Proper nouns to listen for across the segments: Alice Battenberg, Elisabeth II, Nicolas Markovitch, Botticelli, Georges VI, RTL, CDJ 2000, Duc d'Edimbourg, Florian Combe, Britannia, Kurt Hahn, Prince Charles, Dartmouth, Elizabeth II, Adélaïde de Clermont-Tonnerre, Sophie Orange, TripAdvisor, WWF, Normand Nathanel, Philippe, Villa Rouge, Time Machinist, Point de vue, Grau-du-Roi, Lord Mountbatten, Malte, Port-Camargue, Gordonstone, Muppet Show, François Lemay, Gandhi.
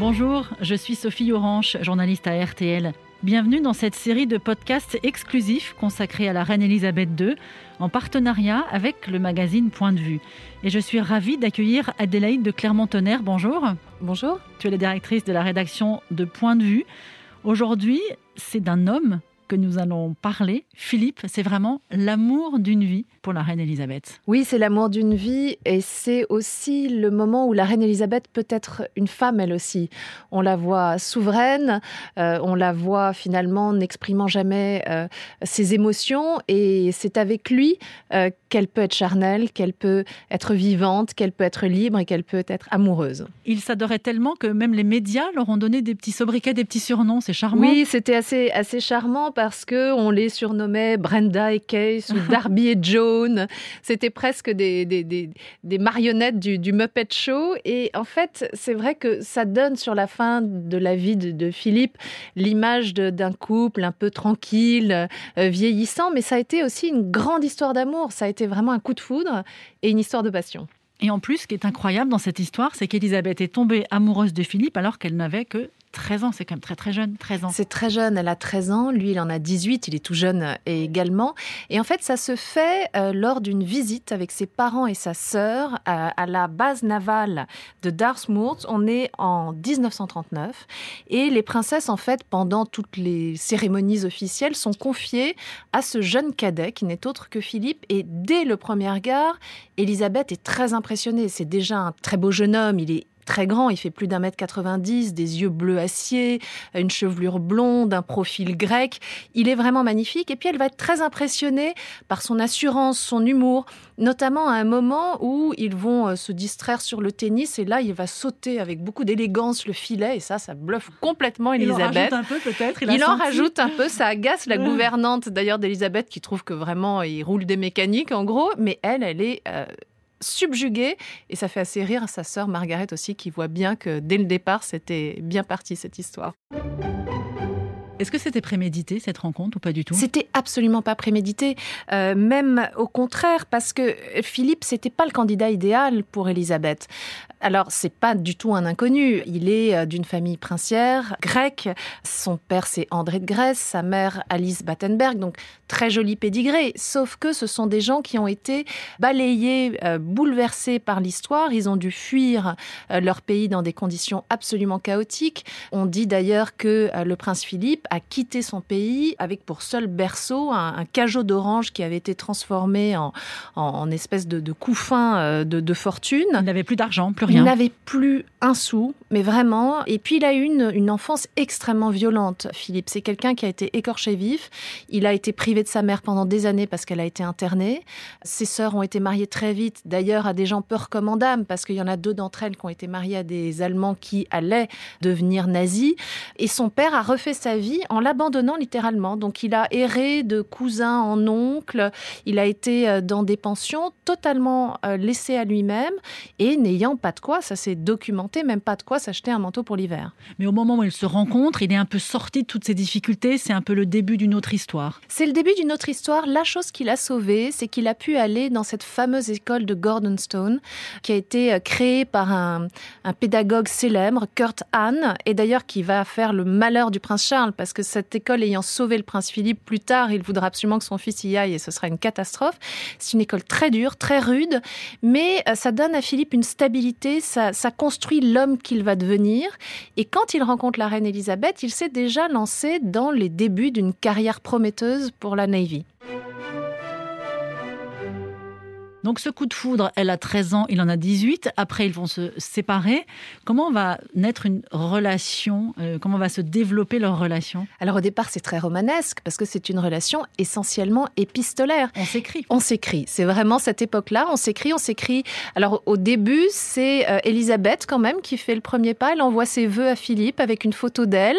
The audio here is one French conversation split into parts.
Bonjour, je suis Sophie Orange, journaliste à RTL. Bienvenue dans cette série de podcasts exclusifs consacrés à la reine Elizabeth II, en partenariat avec le magazine Point de vue. Et je suis ravie d'accueillir Adélaïde de Clermont-Tonnerre. Bonjour. Bonjour. Tu es la directrice de la rédaction de Point de vue. Aujourd'hui, c'est d'un homme que nous allons parler. Philippe, c'est vraiment l'amour d'une vie pour la reine Elisabeth. Oui, c'est l'amour d'une vie et c'est aussi le moment où la reine Elisabeth peut être une femme elle aussi. On la voit souveraine, on la voit finalement n'exprimant jamais ses émotions et c'est avec lui qu'elle peut être charnelle, qu'elle peut être vivante, qu'elle peut être libre et qu'elle peut être amoureuse. Il s'adorait tellement que même les médias leur ont donné des petits sobriquets, des petits surnoms, c'est charmant. Oui, c'était assez charmant parce qu'on les surnommait Brenda et Case ou Darby et Joan. C'était presque des marionnettes du Muppet Show. Et en fait, c'est vrai que ça donne sur la fin de la vie de Philippe l'image d'un couple un peu tranquille, vieillissant. Mais ça a été aussi une grande histoire d'amour. Ça a été vraiment un coup de foudre et une histoire de passion. Et en plus, ce qui est incroyable dans cette histoire, c'est qu'Elisabeth est tombée amoureuse de Philippe alors qu'elle n'avait que 13 ans, c'est quand même très jeune, 13 ans. C'est très jeune, elle a 13 ans, lui il en a 18, il est tout jeune également. Et en fait, ça se fait lors d'une visite avec ses parents et sa sœur à la base navale de Dartmouth. On est en 1939 et les princesses, en fait, pendant toutes les cérémonies officielles, sont confiées à ce jeune cadet qui n'est autre que Philippe. Et dès le premier regard, Elisabeth est très impressionnée. C'est déjà un très beau jeune homme, il est très grand, il fait plus d'1m90, des yeux bleu acier, une chevelure blonde, un profil grec. Il est vraiment magnifique. Et puis elle va être très impressionnée par son assurance, son humour, notamment à un moment où ils vont se distraire sur le tennis. Et là, il va sauter avec beaucoup d'élégance le filet. Et ça bluffe complètement Elisabeth. Il en rajoute un peu peut-être. Ça agace la gouvernante d'ailleurs d'Elisabeth qui trouve que vraiment il roule des mécaniques en gros. Mais elle est subjuguée et ça fait assez rire sa sœur Margaret aussi qui voit bien que dès le départ c'était bien parti cette histoire. Est-ce que c'était prémédité cette rencontre ou pas du tout ? C'était absolument pas prémédité, même au contraire parce que Philippe c'était pas le candidat idéal pour Elisabeth. Alors, c'est pas du tout un inconnu. Il est d'une famille princière grecque. Son père, c'est André de Grèce. Sa mère, Alice Battenberg. Donc, très joli pédigré. Sauf que ce sont des gens qui ont été balayés, bouleversés par l'histoire. Ils ont dû fuir leur pays dans des conditions absolument chaotiques. On dit d'ailleurs que le prince Philippe a quitté son pays avec pour seul berceau un cajot d'orange qui avait été transformé en espèce de couffin de fortune. Il n'avait plus d'argent, plus rien. Il n'avait plus un sou, mais vraiment. Et puis, il a eu une enfance extrêmement violente, Philippe. C'est quelqu'un qui a été écorché vif. Il a été privé de sa mère pendant des années parce qu'elle a été internée. Ses sœurs ont été mariées très vite, d'ailleurs, à des gens peur comme en dame, parce qu'il y en a 2 d'entre elles qui ont été mariées à des Allemands qui allaient devenir nazis. Et son père a refait sa vie en l'abandonnant littéralement. Donc, il a erré de cousin en oncle. Il a été dans des pensions totalement laissé à lui-même et n'ayant pas de quoi, ça s'est documenté, même pas de quoi s'acheter un manteau pour l'hiver. Mais au moment où ils se rencontrent, il est un peu sorti de toutes ces difficultés, c'est un peu le début d'une autre histoire. C'est le début d'une autre histoire. La chose qu'il a sauvée, c'est qu'il a pu aller dans cette fameuse école de Gordonstone, qui a été créée par un pédagogue célèbre, Kurt Hahn, et d'ailleurs qui va faire le malheur du prince Charles, parce que cette école ayant sauvé le prince Philippe, plus tard, il voudra absolument que son fils y aille et ce sera une catastrophe. C'est une école très dure, très rude, mais ça donne à Philippe une stabilité. Ça construit l'homme qu'il va devenir. Et quand il rencontre la reine Elisabeth, il s'est déjà lancé dans les débuts d'une carrière prometteuse pour la Navy. Donc ce coup de foudre, elle a 13 ans, il en a 18. Après, ils vont se séparer. Comment va naître une relation ? Comment va se développer leur relation ? Alors au départ, c'est très romanesque parce que c'est une relation essentiellement épistolaire. On s'écrit. C'est vraiment cette époque-là. On s'écrit. Alors au début, c'est Elisabeth quand même qui fait le premier pas. Elle envoie ses vœux à Philippe avec une photo d'elle.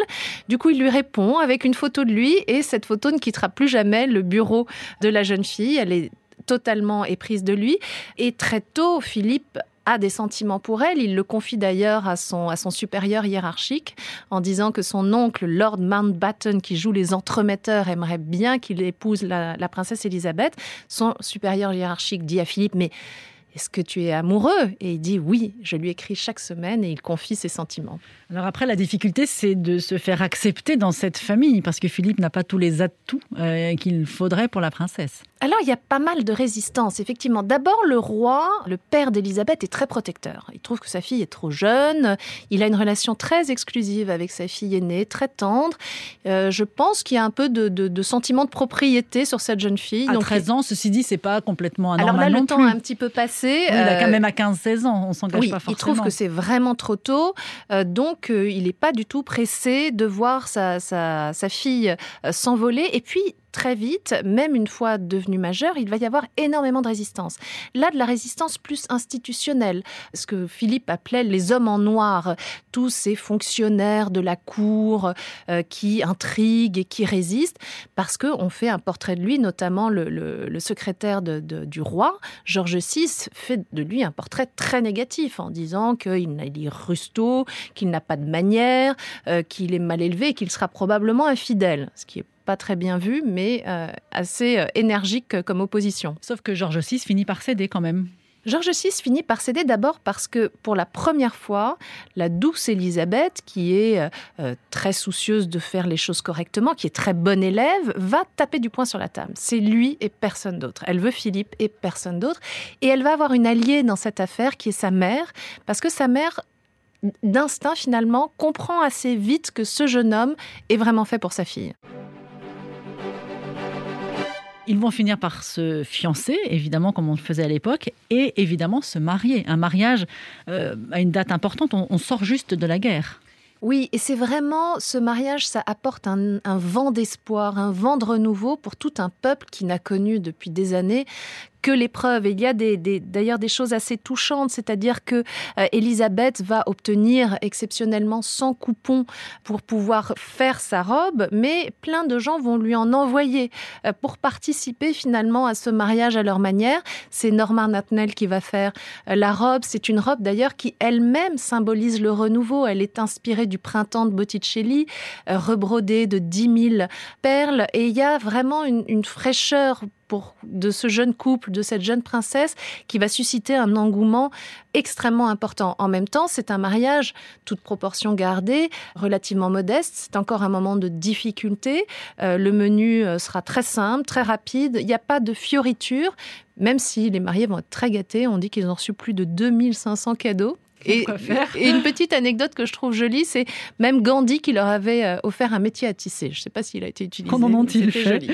Du coup, il lui répond avec une photo de lui. Et cette photo ne quittera plus jamais le bureau de la jeune fille. Elle est totalement éprise de lui. Et très tôt, Philippe a des sentiments pour elle. Il le confie d'ailleurs à son supérieur hiérarchique en disant que son oncle, Lord Mountbatten, qui joue les entremetteurs, aimerait bien qu'il épouse la princesse Elisabeth. Son supérieur hiérarchique dit à Philippe « Mais est-ce que tu es amoureux ? Et il dit oui, je lui écris chaque semaine et il confie ses sentiments. Alors après, la difficulté, c'est de se faire accepter dans cette famille, parce que Philippe n'a pas tous les atouts qu'il faudrait pour la princesse. Alors, il y a pas mal de résistance, effectivement. D'abord, le roi, le père d'Élisabeth, est très protecteur. Il trouve que sa fille est trop jeune, il a une relation très exclusive avec sa fille aînée, très tendre. Je pense qu'il y a un peu de sentiment de propriété sur cette jeune fille. À donc, 13 ans, ceci dit, c'est pas complètement anormal. Alors là, le temps a un petit peu passé. Oui, là, quand même à 15-16 ans, on s'engage pas forcément. Il trouve que c'est vraiment trop tôt, donc il n'est pas du tout pressé de voir sa fille s'envoler. Et puis, très vite, même une fois devenu majeur, il va y avoir énormément de résistance. Là, de la résistance plus institutionnelle, ce que Philippe appelait les hommes en noir, tous ces fonctionnaires de la cour qui intriguent et qui résistent, parce qu'on fait un portrait de lui, notamment le secrétaire du roi, Georges VI, fait de lui un portrait très négatif, en disant qu'il est rustaud, qu'il n'a pas de manières, qu'il est mal élevé et qu'il sera probablement infidèle, ce qui est pas très bien vu, mais assez énergique comme opposition. Sauf que Georges VI finit par céder quand même. Georges VI finit par céder d'abord parce que, pour la première fois, la douce Élisabeth, qui est très soucieuse de faire les choses correctement, qui est très bonne élève, va taper du poing sur la table. C'est lui et personne d'autre. Elle veut Philippe et personne d'autre. Et elle va avoir une alliée dans cette affaire qui est sa mère, parce que sa mère, d'instinct finalement, comprend assez vite que ce jeune homme est vraiment fait pour sa fille. Ils vont finir par se fiancer, évidemment, comme on le faisait à l'époque, et évidemment se marier. Un mariage à une date importante, on sort juste de la guerre. Oui, et c'est vraiment, ce mariage, ça apporte un vent d'espoir, un vent de renouveau pour tout un peuple qui n'a connu depuis des années que l'épreuve. Et il y a d'ailleurs des choses assez touchantes, c'est-à-dire que Élisabeth va obtenir exceptionnellement 100 coupons pour pouvoir faire sa robe, mais plein de gens vont lui en envoyer pour participer finalement à ce mariage à leur manière. C'est Normand Nathanel qui va faire la robe. C'est une robe d'ailleurs qui elle-même symbolise le renouveau. Elle est inspirée du printemps de Botticelli, rebrodée de 10 000 perles. Et il y a vraiment une fraîcheur de ce jeune couple, de cette jeune princesse, qui va susciter un engouement extrêmement important. En même temps, c'est un mariage, toute proportion gardée, relativement modeste. C'est encore un moment de difficulté. Le menu sera très simple, très rapide. Il n'y a pas de fioritures, même si les mariés vont être très gâtés. On dit qu'ils ont reçu plus de 2500 cadeaux. Et une petite anecdote que je trouve jolie, c'est même Gandhi qui leur avait offert un métier à tisser. Je ne sais pas s'il a été utilisé. Comment ont-ils fait ?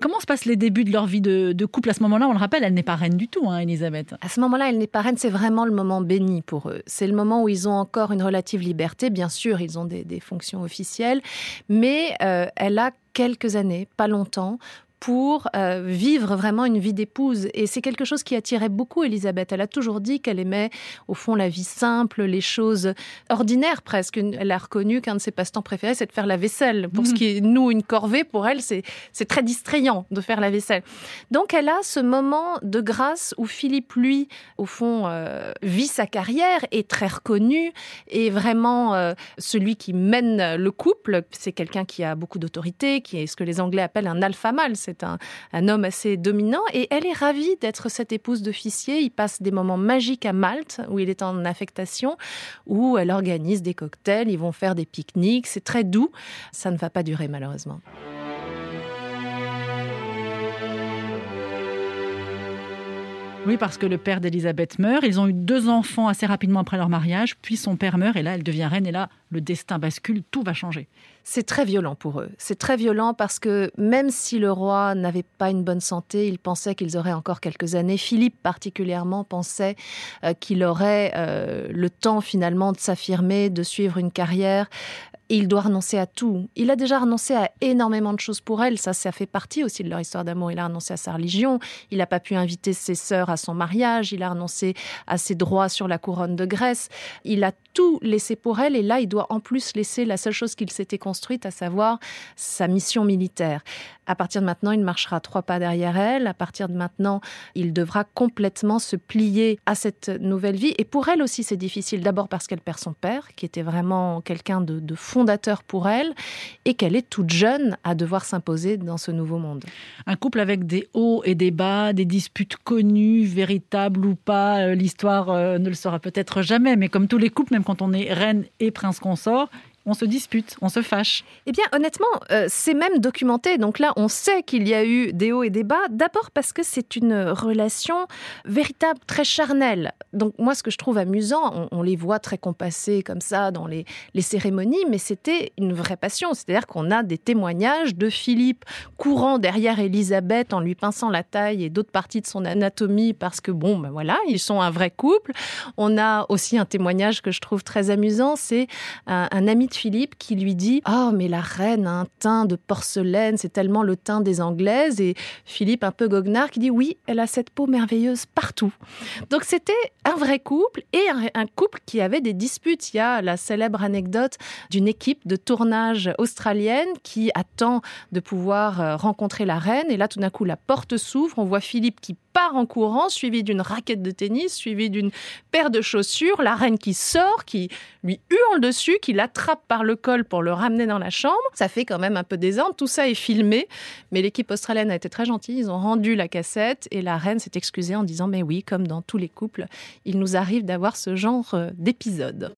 Comment se passent les débuts de leur vie de couple ? À ce moment-là, on le rappelle, elle n'est pas reine du tout, hein, Elisabeth. À ce moment-là, elle n'est pas reine. C'est vraiment le moment béni pour eux. C'est le moment où ils ont encore une relative liberté. Bien sûr, ils ont des fonctions officielles. Mais elle a quelques années, pas longtemps, pour vivre vraiment une vie d'épouse. Et c'est quelque chose qui attirait beaucoup Élisabeth. Elle a toujours dit qu'elle aimait, au fond, la vie simple, les choses ordinaires presque. Elle a reconnu qu'un de ses passe-temps préférés, c'est de faire la vaisselle. Pour ce qui est, nous, une corvée, pour elle, c'est très distrayant de faire la vaisselle. Donc, elle a ce moment de grâce où Philippe, lui, au fond, vit sa carrière, est très reconnu, et vraiment celui qui mène le couple. C'est quelqu'un qui a beaucoup d'autorité, qui est ce que les Anglais appellent un alpha male. C'est un homme assez dominant et elle est ravie d'être cette épouse d'officier. Il passe des moments magiques à Malte, où il est en affectation, où elle organise des cocktails, ils vont faire des pique-niques. C'est très doux. Ça ne va pas durer, malheureusement. Oui, parce que le père d'Élisabeth meurt. Ils ont eu 2 enfants assez rapidement après leur mariage. Puis son père meurt et là, elle devient reine. Et là, le destin bascule, tout va changer. C'est très violent pour eux. C'est très violent parce que même si le roi n'avait pas une bonne santé, il pensait qu'ils auraient encore quelques années. Philippe particulièrement pensait qu'il aurait le temps finalement de s'affirmer, de suivre une carrière. Et il doit renoncer à tout. Il a déjà renoncé à énormément de choses pour elle. Ça fait partie aussi de leur histoire d'amour. Il a renoncé à sa religion. Il n'a pas pu inviter ses sœurs à son mariage. Il a renoncé à ses droits sur la couronne de Grèce. Il a tout laissé pour elle. Et là, il doit en plus laisser la seule chose qu'il s'était construite, à savoir sa mission militaire. À partir de maintenant, il marchera 3 pas derrière elle. À partir de maintenant, il devra complètement se plier à cette nouvelle vie. Et pour elle aussi, c'est difficile. D'abord parce qu'elle perd son père, qui était vraiment quelqu'un de fond. fondateur pour elle et qu'elle est toute jeune à devoir s'imposer dans ce nouveau monde. Un couple avec des hauts et des bas, des disputes connues, véritables ou pas, l'histoire ne le saura peut-être jamais, mais comme tous les couples, même quand on est reine et prince consort, on se dispute, on se fâche. Eh bien, honnêtement, c'est même documenté. Donc là, on sait qu'il y a eu des hauts et des bas. D'abord parce que c'est une relation véritable, très charnelle. Donc moi, ce que je trouve amusant, on les voit très compassés comme ça dans les cérémonies, mais c'était une vraie passion. C'est-à-dire qu'on a des témoignages de Philippe courant derrière Elizabeth en lui pinçant la taille et d'autres parties de son anatomie parce que, bon, ben voilà, ils sont un vrai couple. On a aussi un témoignage que je trouve très amusant, c'est un ami de Philippe qui lui dit « Oh, mais la reine a un teint de porcelaine, c'est tellement le teint des Anglaises. » Et Philippe, un peu goguenard, qui dit « Oui, elle a cette peau merveilleuse partout. » Donc c'était un vrai couple et un couple qui avait des disputes. Il y a la célèbre anecdote d'une équipe de tournage australienne qui attend de pouvoir rencontrer la reine. Et là, tout d'un coup, la porte s'ouvre. On voit Philippe qui part en courant, suivi d'une raquette de tennis, suivi d'une paire de chaussures. La reine qui sort, qui lui hurle dessus, qui l'attrape par le col pour le ramener dans la chambre. Ça fait quand même un peu désordre. Tout ça est filmé. Mais l'équipe australienne a été très gentille. Ils ont rendu la cassette et la reine s'est excusée en disant « Mais oui, comme dans tous les couples, il nous arrive d'avoir ce genre d'épisode. »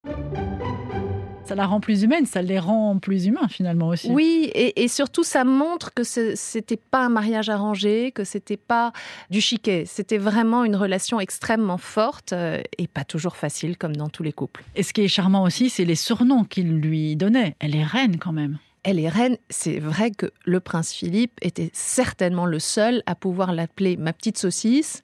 Ça la rend plus humaine, ça les rend plus humains finalement aussi. Oui, et surtout ça montre que c'était pas un mariage arrangé, que c'était pas du chiquet. C'était vraiment une relation extrêmement forte et pas toujours facile comme dans tous les couples. Et ce qui est charmant aussi, c'est les surnoms qu'il lui donnait. Elle est reine quand même. Elle est reine, c'est vrai que le prince Philippe était certainement le seul à pouvoir l'appeler ma petite saucisse,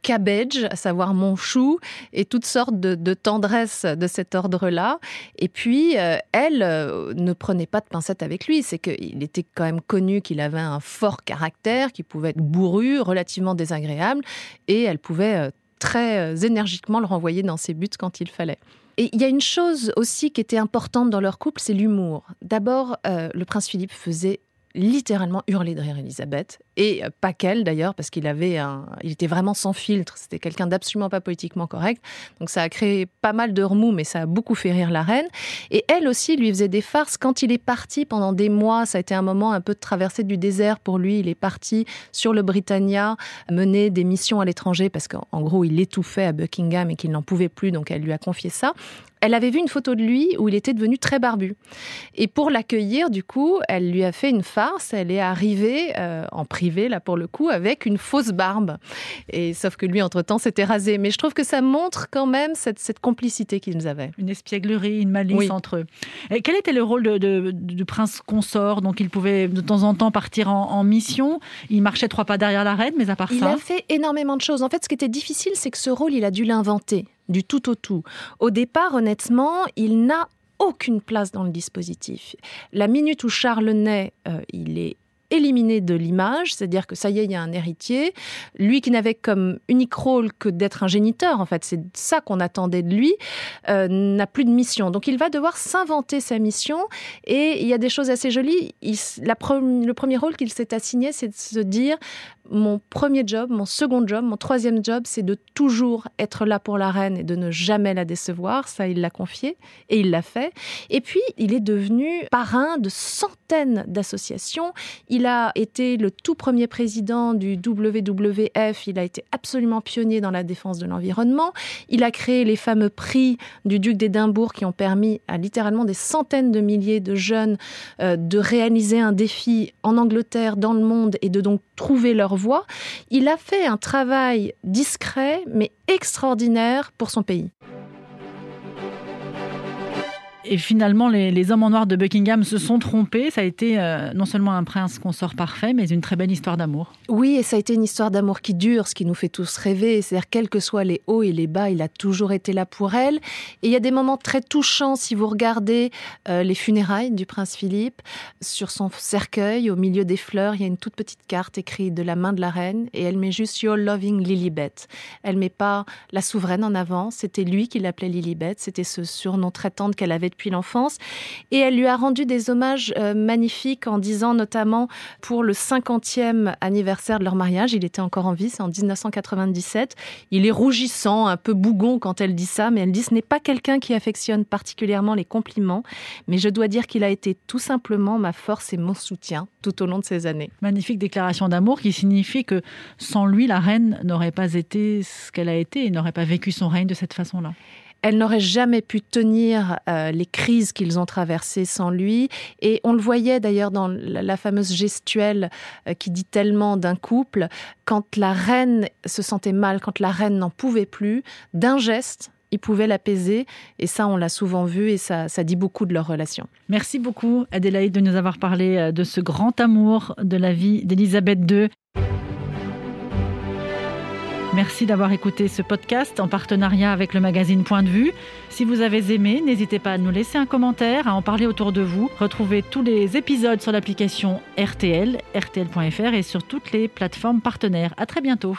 cabbage, à savoir mon chou, et toutes sortes de tendresses de cet ordre-là. Et puis, elle ne prenait pas de pincettes avec lui. C'est qu'il était quand même connu qu'il avait un fort caractère, qu'il pouvait être bourru, relativement désagréable, et elle pouvait très énergiquement le renvoyer dans ses buts quand il fallait. Et il y a une chose aussi qui était importante dans leur couple, c'est l'humour. D'abord, le prince Philippe faisait littéralement hurler de rire Elisabeth, et pas qu'elle d'ailleurs, parce qu'il était vraiment sans filtre, c'était quelqu'un d'absolument pas politiquement correct, donc ça a créé pas mal de remous, mais ça a beaucoup fait rire la reine, et elle aussi lui faisait des farces. Quand il est parti pendant des mois, ça a été un moment un peu de traversée du désert pour lui, il est parti sur le Britannia, mener des missions à l'étranger, parce qu'en gros il étouffait à Buckingham et qu'il n'en pouvait plus, donc elle lui a confié ça. Elle avait vu une photo de lui où il était devenu très barbu. Et pour l'accueillir, du coup, elle lui a fait une farce. Elle est arrivée, en privé, là, pour le coup, avec une fausse barbe. Et, sauf que lui, entre-temps, s'était rasé. Mais je trouve que ça montre quand même cette complicité qu'ils avaient. Une espièglerie, une malice entre eux. Et quel était le rôle du prince consort ? Donc, il pouvait de temps en temps partir en mission. Il marchait 3 pas derrière la reine, mais à part ça... Il a fait énormément de choses. En fait, ce qui était difficile, c'est que ce rôle, il a dû l'inventer. Du tout au tout. Au départ, honnêtement, il n'a aucune place dans le dispositif. La minute où Charles naît, il est éliminé de l'image, c'est-à-dire que ça y est, il y a un héritier. Lui qui n'avait comme unique rôle que d'être un géniteur, en fait, c'est ça qu'on attendait de lui, n'a plus de mission. Donc il va devoir s'inventer sa mission et il y a des choses assez jolies. Le premier rôle qu'il s'est assigné, c'est de se dire... Mon premier job, mon second job, mon troisième job, c'est de toujours être là pour la reine et de ne jamais la décevoir. Ça, il l'a confié et il l'a fait. Et puis, il est devenu parrain de centaines d'associations. Il a été le tout premier président du WWF. Il a été absolument pionnier dans la défense de l'environnement. Il a créé les fameux prix du Duc d'Edimbourg qui ont permis à littéralement des centaines de milliers de jeunes de réaliser un défi en Angleterre, dans le monde et de donc trouver leur voix. Il a fait un travail discret mais extraordinaire pour son pays. Et finalement, les hommes en noir de Buckingham se sont trompés. Ça a été non seulement un prince consort parfait, mais une très belle histoire d'amour. Oui, et ça a été une histoire d'amour qui dure, ce qui nous fait tous rêver. C'est-à-dire, quels que soient les hauts et les bas, il a toujours été là pour elle. Et il y a des moments très touchants, si vous regardez les funérailles du prince Philippe. Sur son cercueil, au milieu des fleurs, il y a une toute petite carte écrite de la main de la reine. Et elle met juste « Your loving Lilibet ». Elle ne met pas la souveraine en avant. C'était lui qui l'appelait Lilibet. C'était ce surnom très tendre qu'elle avait depuis l'enfance. Et elle lui a rendu des hommages magnifiques en disant notamment pour le 50e anniversaire de leur mariage, il était encore en vie, c'est en 1997. Il est rougissant, un peu bougon quand elle dit ça, mais elle dit « Ce n'est pas quelqu'un qui affectionne particulièrement les compliments, mais je dois dire qu'il a été tout simplement ma force et mon soutien tout au long de ces années. » Magnifique déclaration d'amour qui signifie que sans lui, la reine n'aurait pas été ce qu'elle a été et n'aurait pas vécu son règne de cette façon-là. Elle n'aurait jamais pu tenir les crises qu'ils ont traversées sans lui. Et on le voyait d'ailleurs dans la fameuse gestuelle qui dit tellement d'un couple. Quand la reine se sentait mal, quand la reine n'en pouvait plus, d'un geste, il pouvait l'apaiser. Et ça, on l'a souvent vu et ça dit beaucoup de leur relation. Merci beaucoup, Adélaïde, de nous avoir parlé de ce grand amour de la vie d'Élisabeth II. Merci d'avoir écouté ce podcast en partenariat avec le magazine Point de vue. Si vous avez aimé, n'hésitez pas à nous laisser un commentaire, à en parler autour de vous. Retrouvez tous les épisodes sur l'application RTL, rtl.fr et sur toutes les plateformes partenaires. À très bientôt.